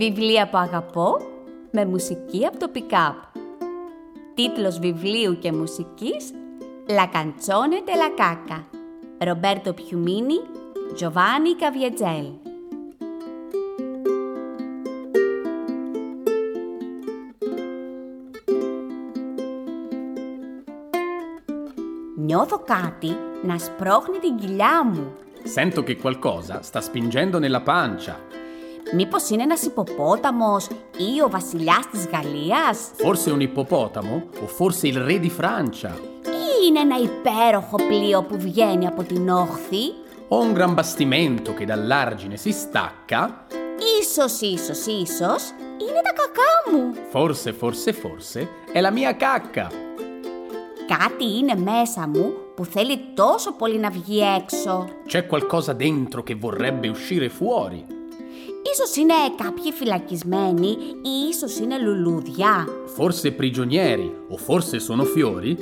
Βιβλία που αγαπώ με μουσική από το Πικάπ. Τίτλος βιβλίου και μουσικής La canzone della cacca. Roberto Piumini, Giovanni Caviezel. Νιώθω κάτι να σπρώχνει την κοιλιά μου. Sento che qualcosa sta spingendo nella pancia. Μήπως είναι ένας ιπποπόταμος ή ο βασιλιάς της Γαλλίας? Forse un ippopotamo o forse il re di Francia. Ή είναι ένα υπέροχο πλοίο που βγαίνει από την όχθη. O un gran bastimento che dall'argine si stacca. Ίσως είναι τα κακά μου. Forse è la mia cacca. Κάτι είναι μέσα μου που θέλει τόσο πολύ να βγει έξω. C'è qualcosa dentro che vorrebbe uscire fuori. Ίσως είναι κάποιοι φυλακισμένοι ή ίσως είναι λουλούδια. Forse prigionieri o forse sono fiori.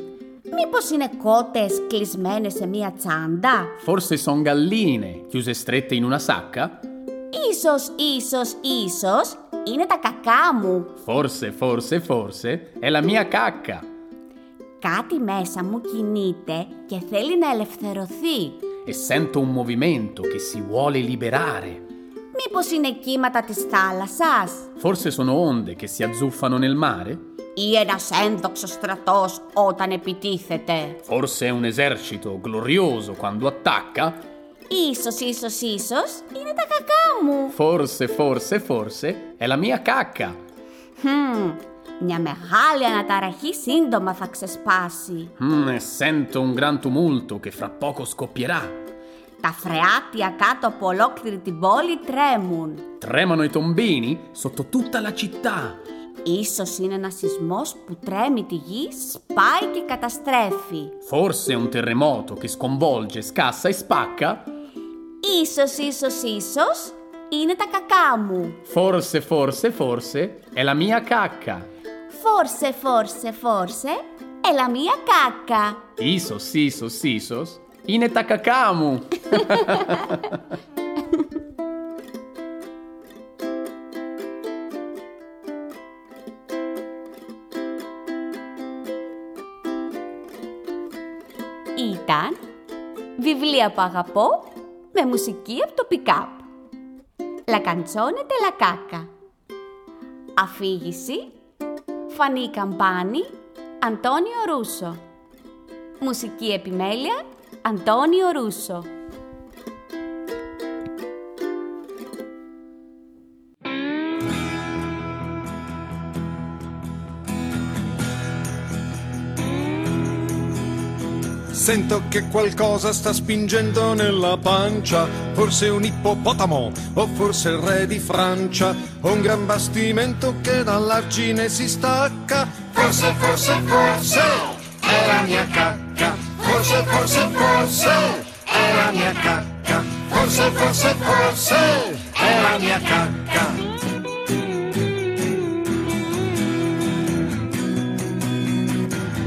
Μήπως είναι κότες κλεισμένες σε μία τσάντα. Forse son galline chiuse strette in una sacca. Ίσως είναι τα κακά μου. Forse è la mia cacca. Κάτι μέσα μου κινείται και θέλει να ελευθερωθεί. E sento un movimento che si vuole liberare. Μήπως είναι κύματα της θάλασσας? Forse sono onde che si azzuffano nel mare. Ή ένας ένδοξος στρατός όταν επιτίθεται. Forse è un esercito glorioso quando attacca. Ίσως είναι τα κακά μου. Forse è la mia cacca. Μια μεγάλη αναταραχή σύντομα θα ξεσπάσει. Sento un gran tumulto che fra poco scoppierà. Τα φρεάτια κάτω από ολόκληρη την πόλη τρέμουν. Τρέμανο οι τομπίνοι sotto tutta la città. Ίσως είναι ένας σεισμός που τρέμει τη γη, σπάει και καταστρέφει. Forse un terremoto che sconvolge, scassa e spacca. Ίσως είναι τα κακά μου. Forse è la mia cacca. Forse è la mia cacca. Ίσως είναι τα κακά μου. Ήταν βιβλία που αγαπώ με μουσική από το Πικάπ. La canzone della cacca. Αφήγηση Fanì Kampáni, Antonio Russo. Μουσική επιμέλεια Antonio Russo. Sento che qualcosa sta spingendo nella pancia, forse un ippopotamo o forse il re di Francia, o un gran bastimento che dall'argine si stacca. Forse è la mia cacca. Forse è la mia cacca. Forse è la mia cacca.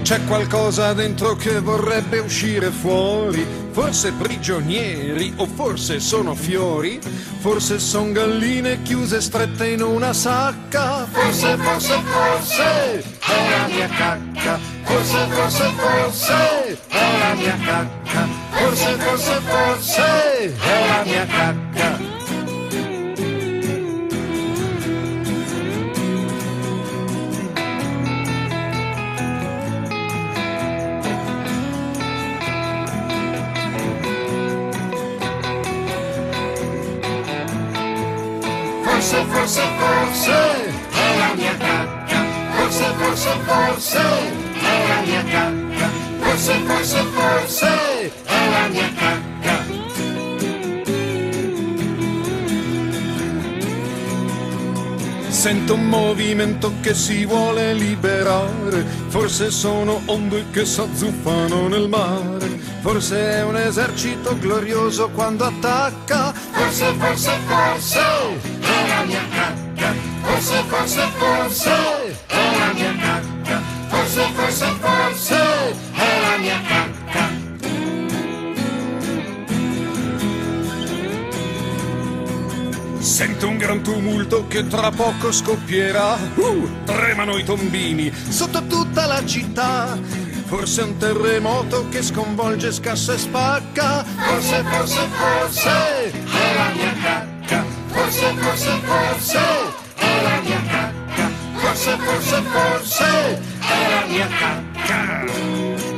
C'è qualcosa dentro che vorrebbe uscire fuori. Forse prigionieri o forse sono fiori. Forse son galline chiuse strette in una sacca. Forse è la mia cacca. Forse è la mia cacca. Forse è la mia cacca. Forse è la mia cacca. Forse è la mia cacca. Forse è la mia cacca. Sento un movimento che si vuole liberare. Forse sono onde che s'azzuffano nel mare. Forse è un esercito glorioso quando attacca. Forse è la mia cacca. Forse è la mia cacca. Forse è la mia cacca. Sento un gran tumulto che tra poco scoppierà. Tremano i tombini sotto tutta la città. Forse è un terremoto che sconvolge, scassa e spacca. Forse, forse, forse è la mia cacca. Forse, forse, forse è la mia cacca. Forse, forse, forse è la mia cacca.